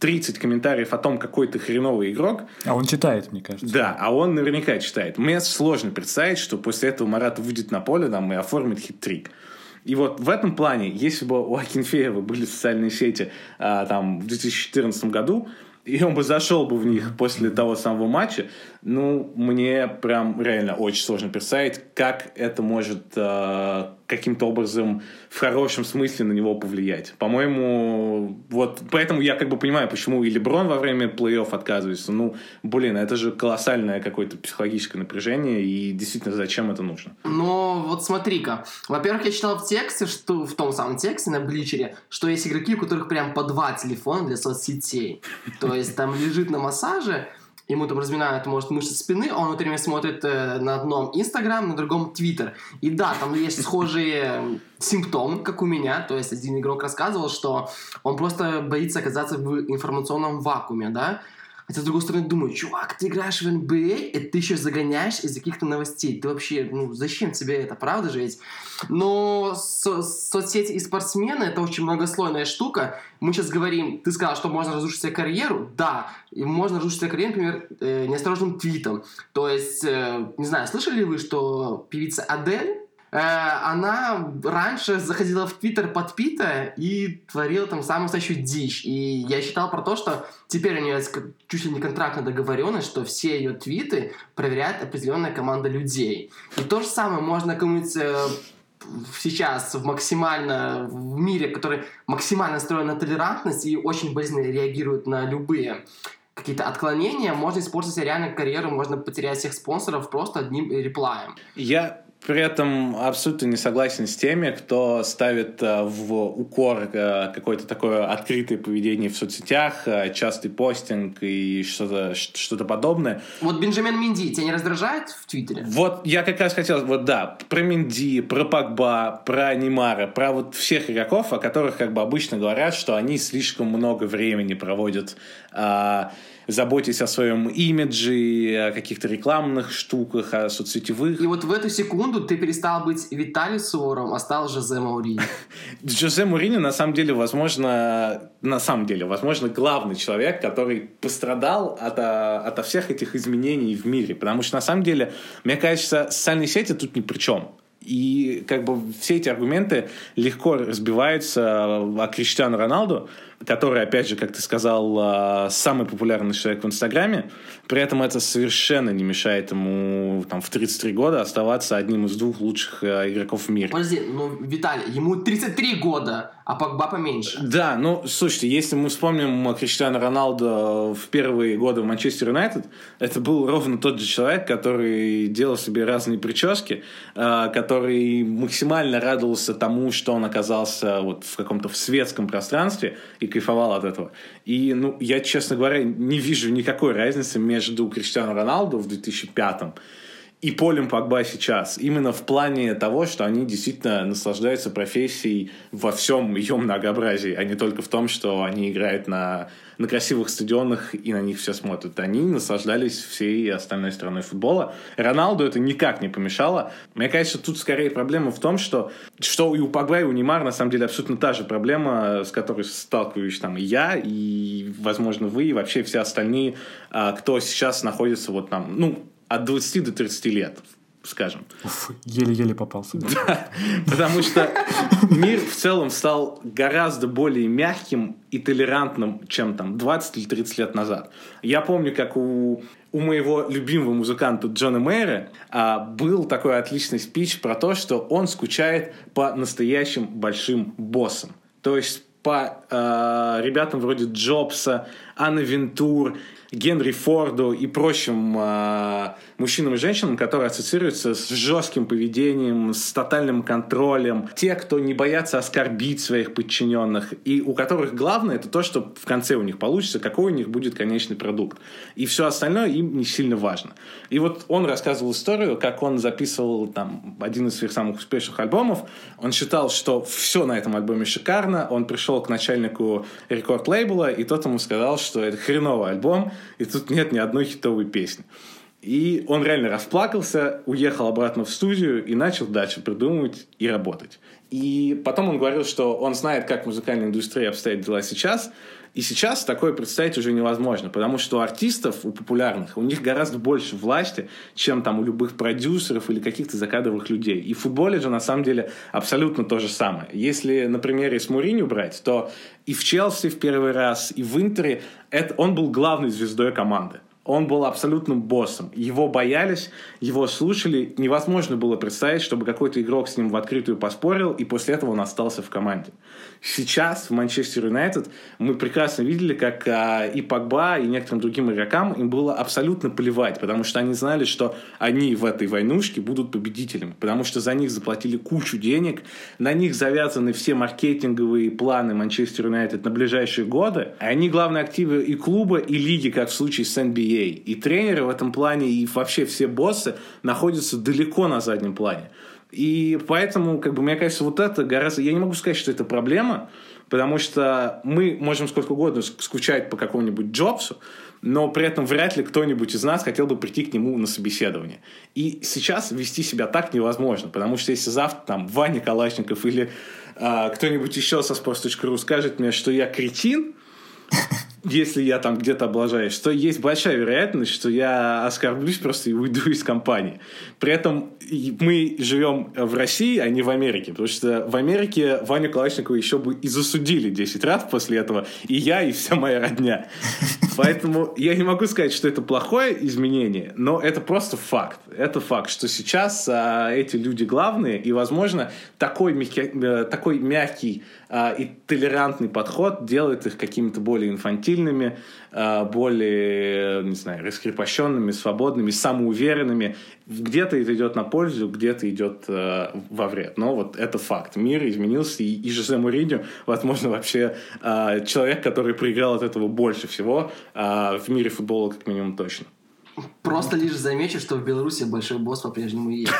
тридцать комментариев о том, какой ты хреновый игрок. А он читает, мне кажется. Да, а он наверняка читает. Мне сложно представить, что после этого Марат выйдет на поле там, и оформит хит-трик. И вот в этом плане, если бы у Акинфеева были социальные сети а, там, в две тысячи четырнадцатом году, и он бы зашел бы в них после того самого матча, ну, мне прям реально очень сложно представить, как это может э, каким-то образом в хорошем смысле на него повлиять. По-моему, вот поэтому я как бы понимаю, почему и Леброн во время плей-офф отказывается. Ну, блин, это же колоссальное какое-то психологическое напряжение, и действительно, зачем это нужно? Ну, вот смотри-ка. Во-первых, я читал в тексте, что в том самом тексте на Бличере, что есть игроки, у которых прям по два телефона для соцсетей. То То есть там лежит на массаже, ему там разминают, может, мышцы спины, он вот время смотрит э, на одном Инстаграм, на другом Твиттер. И да, там есть схожие симптомы, как у меня. То есть один игрок рассказывал, что он просто боится оказаться в информационном вакууме, да? Хотя, с другой стороны, думаю, чувак, ты играешь в эн би эй, и ты еще загоняешь из-за каких-то новостей. Ты вообще, ну, зачем тебе это, правда же ведь? Но со- соцсети и спортсмены – это очень многослойная штука. Мы сейчас говорим, ты сказал, что можно разрушить себе карьеру. Да, и можно разрушить себе карьеру, например, э, неосторожным твитом. То есть, э, не знаю, слышали ли вы, что певица Адель, э, она раньше заходила в Твиттер подпитая и творила там самую настоящую дичь. И я читал про то, что теперь у нее чуть ли не контрактная договоренность, что все ее твиты проверяет определенная команда людей. И то же самое можно кому-нибудь сейчас в максимально в мире, который максимально настроен на толерантность и очень болезненно реагирует на любые какие-то отклонения, можно испортить реально карьеру, можно потерять всех спонсоров просто одним реплаем. Я при этом абсолютно не согласен с теми, кто ставит в укор какое-то такое открытое поведение в соцсетях, частый постинг и что-то, что-то подобное. Вот Бенджамин Менди тебя не раздражает в Твиттере? Вот я как раз хотел, вот да, про Менди, про Погба, про Неймара, про вот всех игроков, о которых как бы обычно говорят, что они слишком много времени проводят, а, заботясь о своем имидже, о каких-то рекламных штуках, о соцсетевых. И вот в эту секунду ты перестал быть Виталием Суворовым, а стал Жозе Моуринью. Жозе Моуринью, на самом деле, возможно, на самом деле, возможно, главный человек, который пострадал от, от всех этих изменений в мире. Потому что, на самом деле, мне кажется, социальные сети тут ни при чем. И как бы все эти аргументы легко разбиваются о Криштиану Роналду, который, опять же, как ты сказал, самый популярный человек в Инстаграме. При этом это совершенно не мешает ему там, в тридцать три года оставаться одним из двух лучших игроков в мире. Подожди, ну, Виталий, ему тридцать три года, а Погба поменьше. Да, ну, слушайте, если мы вспомним Криштиану Роналду в первые годы в Манчестер Юнайтед, это был ровно тот же человек, который делал себе разные прически, который который максимально радовался тому, что он оказался вот в каком-то в светском пространстве и кайфовал от этого. И, ну, я, честно говоря, не вижу никакой разницы между Криштиану Роналду в две тысячи пятом и Полем Погба сейчас. Именно в плане того, что они действительно наслаждаются профессией во всем ее многообразии, а не только в том, что они играют на, на красивых стадионах и на них все смотрят. Они наслаждались всей остальной стороной футбола. Роналду это никак не помешало. Мне кажется, тут скорее проблема в том, что, что и у Погба, и у Неймара на самом деле абсолютно та же проблема, с которой сталкиваюсь там и я, и, возможно, вы, и вообще все остальные, кто сейчас находится вот там, ну, от двадцати до тридцати лет, скажем. Уф, еле-еле попался. Да, потому что мир в целом стал гораздо более мягким и толерантным, чем там двадцать или тридцать лет назад. Я помню, как у, у моего любимого музыканта Джона Мэйра а, был такой отличный спич про то, что он скучает по настоящим большим боссам. То есть по э, ребятам вроде Джобса, Анны Вентур, Генри Форду и прочим э, мужчинам и женщинам, которые ассоциируются с жестким поведением, с тотальным контролем. Те, кто не боятся оскорбить своих подчиненных, и у которых главное это то, что в конце у них получится, какой у них будет конечный продукт. И все остальное им не сильно важно. И вот он рассказывал историю, как он записывал там, один из своих самых успешных альбомов. Он считал, что все на этом альбоме шикарно. Он пришел к начальнику рекорд-лейбла, и тот ему сказал, что это хреновый альбом, и тут нет ни одной хитовой песни. И он реально расплакался, уехал обратно в студию и начал дальше придумывать и работать. И потом он говорил, что он знает, как в музыкальной индустрии обстоят дела сейчас, и сейчас такое представить уже невозможно, потому что у артистов, у популярных, у них гораздо больше власти, чем там у любых продюсеров или каких-то закадровых людей. И в футболе же на самом деле абсолютно то же самое. Если на примере с Моуринью брать, то и в Челси в первый раз, и в Интере это, он был главной звездой команды. Он был абсолютным боссом. Его боялись, его слушали. Невозможно было представить, чтобы какой-то игрок с ним в открытую поспорил, и после этого он остался в команде. Сейчас в Манчестер Юнайтед мы прекрасно видели, как а, и Погба, и некоторым другим игрокам им было абсолютно плевать, потому что они знали, что они в этой войнушке будут победителями, потому что за них заплатили кучу денег, на них завязаны все маркетинговые планы Манчестер Юнайтед на ближайшие годы. Они главные активы и клуба, и лиги, как в случае с эн би эй. И тренеры в этом плане, и вообще все боссы находятся далеко на заднем плане. И поэтому, как бы, мне кажется, вот это гораздо... Я не могу сказать, что это проблема, потому что мы можем сколько угодно скучать по какому-нибудь Джобсу, но при этом вряд ли кто-нибудь из нас хотел бы прийти к нему на собеседование. И сейчас вести себя так невозможно, потому что если завтра там Ваня Калашников или э, кто-нибудь еще со спортс точка ру скажет мне, что я кретин, если я там где-то облажаюсь, то есть большая вероятность, что я оскорблюсь просто и уйду из компании. При этом мы живем в России, а не в Америке, потому что в Америке Ваню Калашникова еще бы и засудили десять раз после этого, и я, и вся моя родня. Поэтому я не могу сказать, что это плохое изменение, но это просто факт. Это факт, что сейчас а, эти люди главные, и, возможно, такой мягкий, такой мягкий а, и толерантный подход делает их какими-то более инфантильными, а, более, не знаю, раскрепощенными, свободными, самоуверенными. Где-то это идет на пользу, где-то идет э, во вред. Но вот это факт. Мир изменился, и, и Жозе Моуринью, возможно, вообще э, человек, который проиграл от этого больше всего э, в мире футбола, как минимум, точно. Просто лишь замечу, что в Беларуси большой босс по-прежнему есть.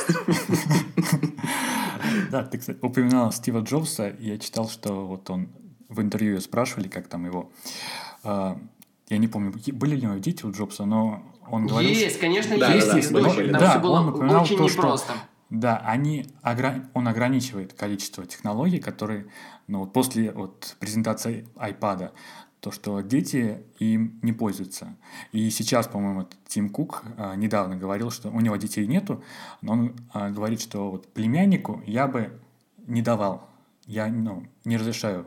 Да, ты, кстати, упоминал Стива Джобса. Я читал, что вот он в интервью спрашивали, как там его... Я не помню, были ли мои дети у Джобса, но он говорил... Есть, конечно, да, есть. Да, есть, да, дочери, да, все было он очень то, непросто. Что, да, они, он ограничивает количество технологий, которые... Ну, после вот, презентации iPad, то, что дети им не пользуются. И сейчас, по-моему, Тим Кук а, недавно говорил, что у него детей нету, но он а, говорит, что вот, племяннику я бы не давал, я ну, не разрешаю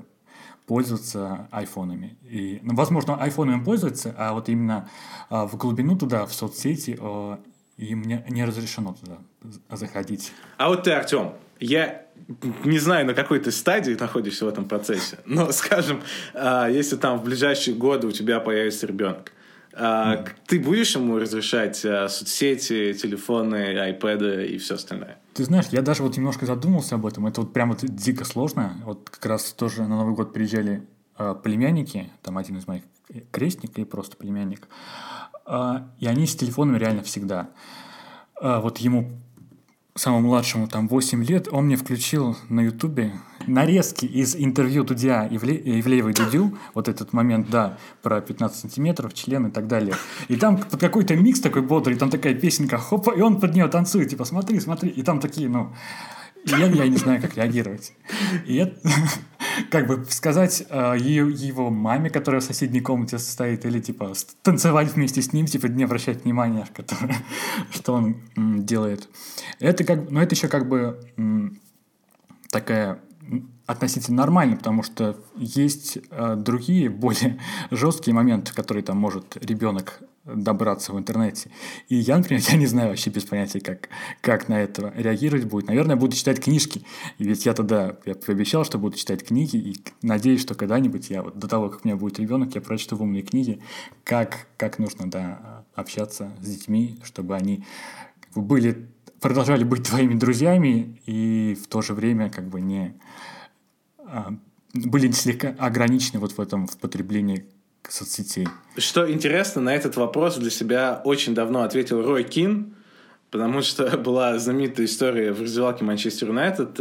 пользоваться айфонами. И, ну, возможно, айфонами пользуются, а вот именно а, в глубину туда, в соцсети, а, им не, не разрешено туда заходить. А вот ты, Артём, я не знаю, на какой ты стадии находишься в этом процессе, но, скажем, а, если там в ближайшие годы у тебя появится ребенок, Mm-hmm. Ты будешь ему разрешать соцсети, телефоны, айпэды и все остальное? Ты знаешь, я даже вот немножко задумался об этом. Это вот прям вот дико сложно. Вот как раз тоже на Новый год приезжали э, племянники, там один из моих крестник и просто племянник, э, и они с телефонами реально всегда. Э, вот ему, самому младшему, там восемь лет, он мне включил на Ютубе нарезки из интервью Дудя и Ивлеевой Дудю, вот этот момент, да, про пятнадцать сантиметров, член и так далее. И там под какой-то микс такой бодрый, там такая песенка, хопа, и он под нее танцует, типа, смотри, смотри, и там такие, ну, я, я не знаю, как реагировать. И это, как бы сказать э, ее, его маме, которая в соседней комнате состоит, или, типа, танцевать вместе с ним, типа, не обращать внимания, которое, что он м, делает. Это как, но это еще как бы м, такая... относительно нормально, потому что есть э, другие, более жесткие моменты, которые там может ребенок добраться в интернете. И я, например, я не знаю вообще без понятия, как, как на это реагировать будет. Наверное, буду читать книжки. И ведь я тогда я пообещал, что буду читать книги, и надеюсь, что когда-нибудь я, вот, до того, как у меня будет ребенок, я прочту в умные книги, как, как нужно, да, общаться с детьми, чтобы они как бы, были, продолжали быть твоими друзьями и в то же время как бы не... были слегка ограничены вот в этом в потреблении соцсетей. Что интересно, на этот вопрос для себя очень давно ответил Рой Кин, потому что была знаменитая история в раздевалке Манчестер Юнайтед,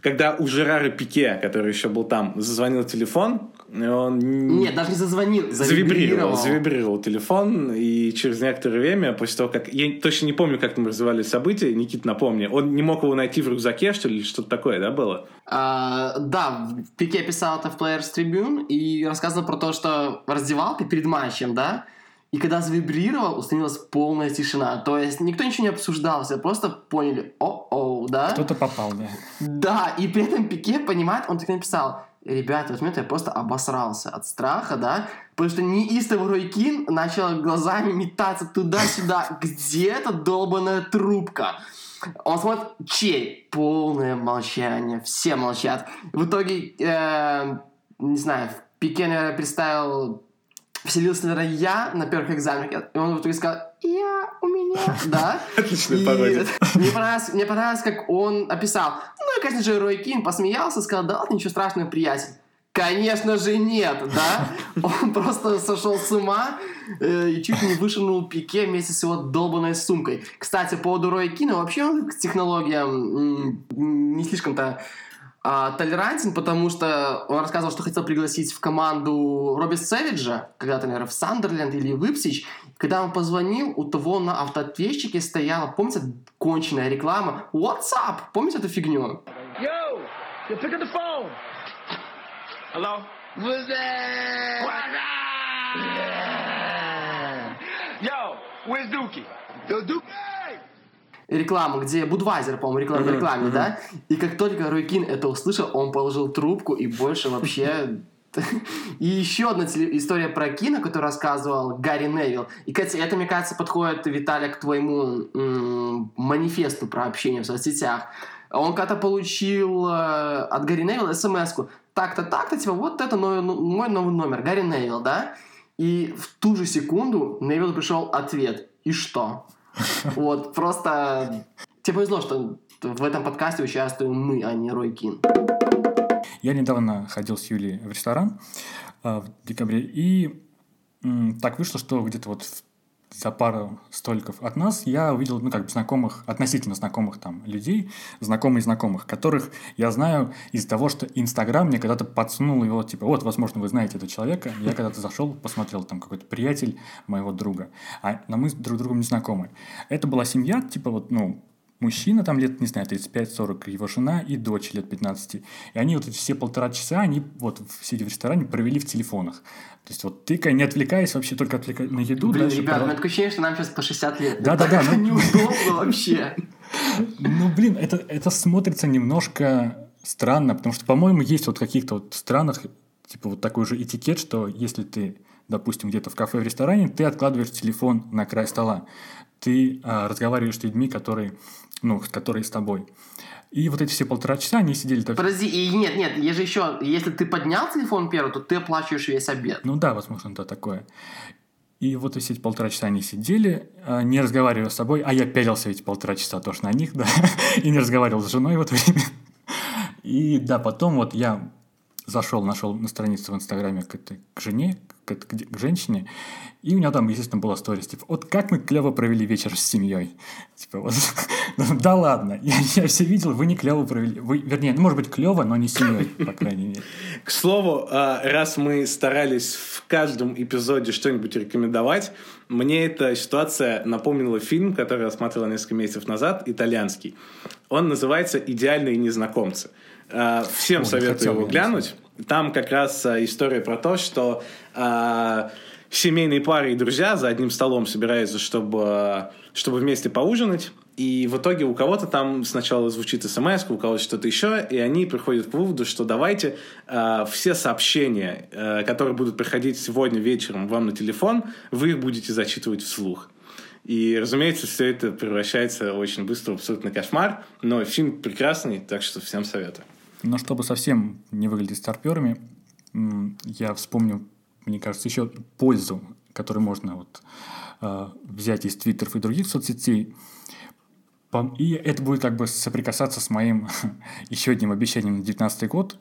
когда у Жерара Пике, который еще был там, зазвонил телефон, он... Нет, даже не зазвонил, завибрировал. Завибрировал, завибрировал телефон, и через некоторое время, после того, как... Я точно не помню, как там развивались события, Никит, напомни, он не мог его найти в рюкзаке, что ли, или что-то такое, да, было? А, да, Пике писал это в Players Tribune и рассказывал про то, что раздевалка перед матчем, да, и когда завибрировал, установилась полная тишина. То есть никто ничего не обсуждал, все просто поняли, о-о, да? Кто-то попал, да. Да, и при этом Пике понимает, он так написал, ребята, в этот момент я просто обосрался от страха, да? Потому что неистовый Рой Кин начал глазами метаться туда-сюда, где эта долбаная трубка? Он смотрит, чей? Полное молчание, все молчат. В итоге, э, не знаю, Пике, наверное, представил... Вселился, наверное, я на первых экзаменах, и он в итоге сказал, я, у меня, да. Отличная пародия. Мне понравилось, мне понравилось, как он описал. Ну и, конечно же, Рой Кин посмеялся, сказал, да ладно, ничего страшного, приятель. Конечно же, нет, да. Он просто сошел с ума э, и чуть не вышвырнул Пике вместе с его долбанной сумкой. Кстати, по поводу Роя Кина, вообще он к технологиям м- не слишком-то... толерантен, потому что он рассказывал, что хотел пригласить в команду Робби Сэвиджа, когда-то, наверное, в Сандерленд или в Ипсвич. Когда он позвонил, у того на автоответчике стояла, помните, конченная реклама «What's up?» Помните эту фигню? Yo, you pick up the phone. Hello? What's that? What's that? Yo, where's Dookie? The Dookie? Рекламу, где Будвайзер, по-моему, реклама в рекламе, uh-huh. да? И как только Рой Кин это услышал, он положил трубку и больше вообще... И еще одна история про Кина, которую рассказывал Гарри Невилл. И, кстати, это, мне кажется, подходит, Виталя, к твоему м- манифесту про общение в соцсетях. Он когда-то получил э, от Гарри Невилла смс-ку. Так-то, так-то, типа, вот это новый, мой новый номер, Гарри Невилл, да? И в ту же секунду Невилл пришел ответ. И что? Вот, просто тебе повезло, что в этом подкасте участвуем мы, а не Рой Кин. Я недавно ходил с Юлей в ресторан э, в декабре, и м, так вышло, что где-то вот в, за пару столиков от нас я увидел, ну, как бы знакомых, относительно знакомых там людей, знакомых знакомых, которых я знаю из-за того, что Инстаграм мне когда-то подсунул его, типа, вот, возможно, вы знаете этого человека. Я когда-то зашел, посмотрел, там какой-то приятель моего друга, а, но мы друг с другом не знакомы. Это была семья, типа, вот, ну... мужчина там лет, не знаю, тридцать пять сорок, его жена и дочь лет пятнадцать. И они вот все полтора часа, они вот сидя в ресторане, провели в телефонах. То есть вот тыкая, не отвлекаясь вообще, только отвлекаясь на еду. Блин, ребята, продав... у меня такое ощущение, что нам сейчас по шестьдесят лет. Да-да-да. Это неудобно вообще. Ну, блин, это смотрится немножко странно, потому что, по-моему, есть вот в каких-то странах типа вот такой же этикет, что если ты, допустим, где-то в кафе, в ресторане, ты откладываешь телефон на край стола. Ты а, разговариваешь с людьми, которые, ну, которые с тобой. И вот эти все полтора часа они сидели... Так... Подожди, и нет, нет, я же еще... Если ты поднял телефон первый, то ты оплачиваешь весь обед. Ну да, возможно, да, такое. И вот эти полтора часа они сидели, не разговаривая с собой, а я пялился эти полтора часа тоже на них, да, и не разговаривал с женой в это время. И да, потом вот я зашел, нашел на странице в Инстаграме к, этой, к жене, к, к, к женщине, и у меня там, естественно, была сторис, типа, вот как мы клево провели вечер с семьей. Типа, вот, да ладно, я, я все видел, вы не клево провели, вы, вернее, ну, может быть, клево, но не с семьей, по крайней мере. К слову, раз мы старались в каждом эпизоде что-нибудь рекомендовать, мне эта ситуация напомнила фильм, который я смотрел несколько месяцев назад, итальянский. Он называется «Идеальные незнакомцы». Всем Ой, советую его глянуть. Там как раз история про то, что э, семейные пары и друзья за одним столом собираются, чтобы, чтобы вместе поужинать. И в итоге у кого-то там сначала звучит смс, у кого-то что-то еще, и они приходят к выводу, что давайте э, все сообщения, э, которые будут приходить сегодня вечером вам на телефон, вы их будете зачитывать вслух. И, разумеется, все это превращается очень быстро в абсолютный кошмар, но фильм прекрасный, так что всем советую. Но чтобы совсем не выглядеть старпёрами, я вспомню, мне кажется, еще пользу, которую можно вот, э, взять из твиттеров и других соцсетей. И это будет как бы соприкасаться с моим еще одним обещанием на девятнадцатый год.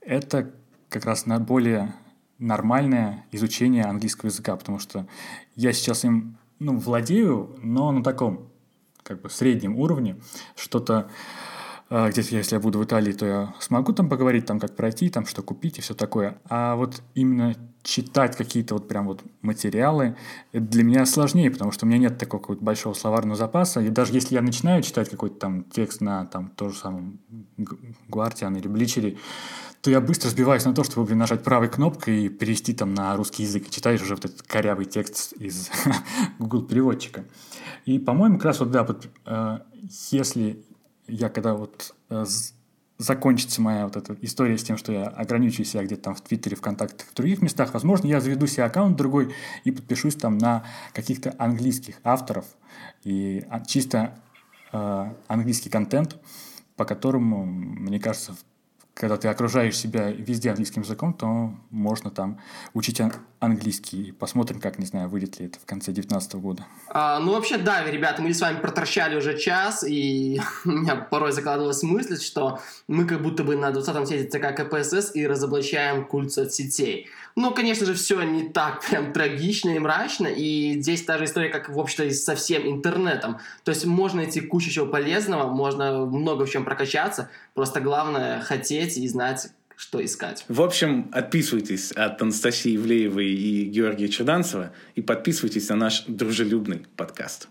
Это как раз на более нормальное изучение английского языка, потому что я сейчас им ну, владею, но на таком как бы среднем уровне что-то. Где-то, если я буду в Италии, то я смогу там поговорить, там как пройти, там что купить и все такое. А вот именно читать какие-то вот прям вот материалы для меня сложнее, потому что у меня нет такого какого-то большого словарного запаса. И даже если я начинаю читать какой-то там текст на там то же самое Guardian или Bleacher, то я быстро сбиваюсь на то, чтобы нажать правой кнопкой и перевести там на русский язык. И читаешь уже вот этот корявый текст из Google переводчика. И, по-моему, как раз вот да, вот, э, если... Я когда вот э, закончится моя вот эта история с тем, что я ограничу себя где-то там в Твиттере, ВКонтакте, в других местах, возможно, я заведу себе аккаунт другой и подпишусь там на каких-то английских авторов и чисто э, английский контент, по которому, мне кажется, когда ты окружаешь себя везде английским языком, то можно там учить английский. Посмотрим, как, не знаю, выйдет ли это в конце девятнадцатого года. А, ну, вообще, да, ребята, мы с вами проторчали уже час, и у меня порой закладывалась мысль, что мы как будто бы на двадцатом съезде ЦК КПСС и разоблачаем культ соцсетей. Но, конечно же, все не так прям трагично и мрачно, и здесь та же история, как, в общем-то, со всем интернетом. То есть можно найти кучу чего полезного, можно много в чем прокачаться, просто главное хотеть и знать, что искать. В общем, отписывайтесь от Анастасии Ивлеевой и Георгия Черданцева и подписывайтесь на наш дружелюбный подкаст.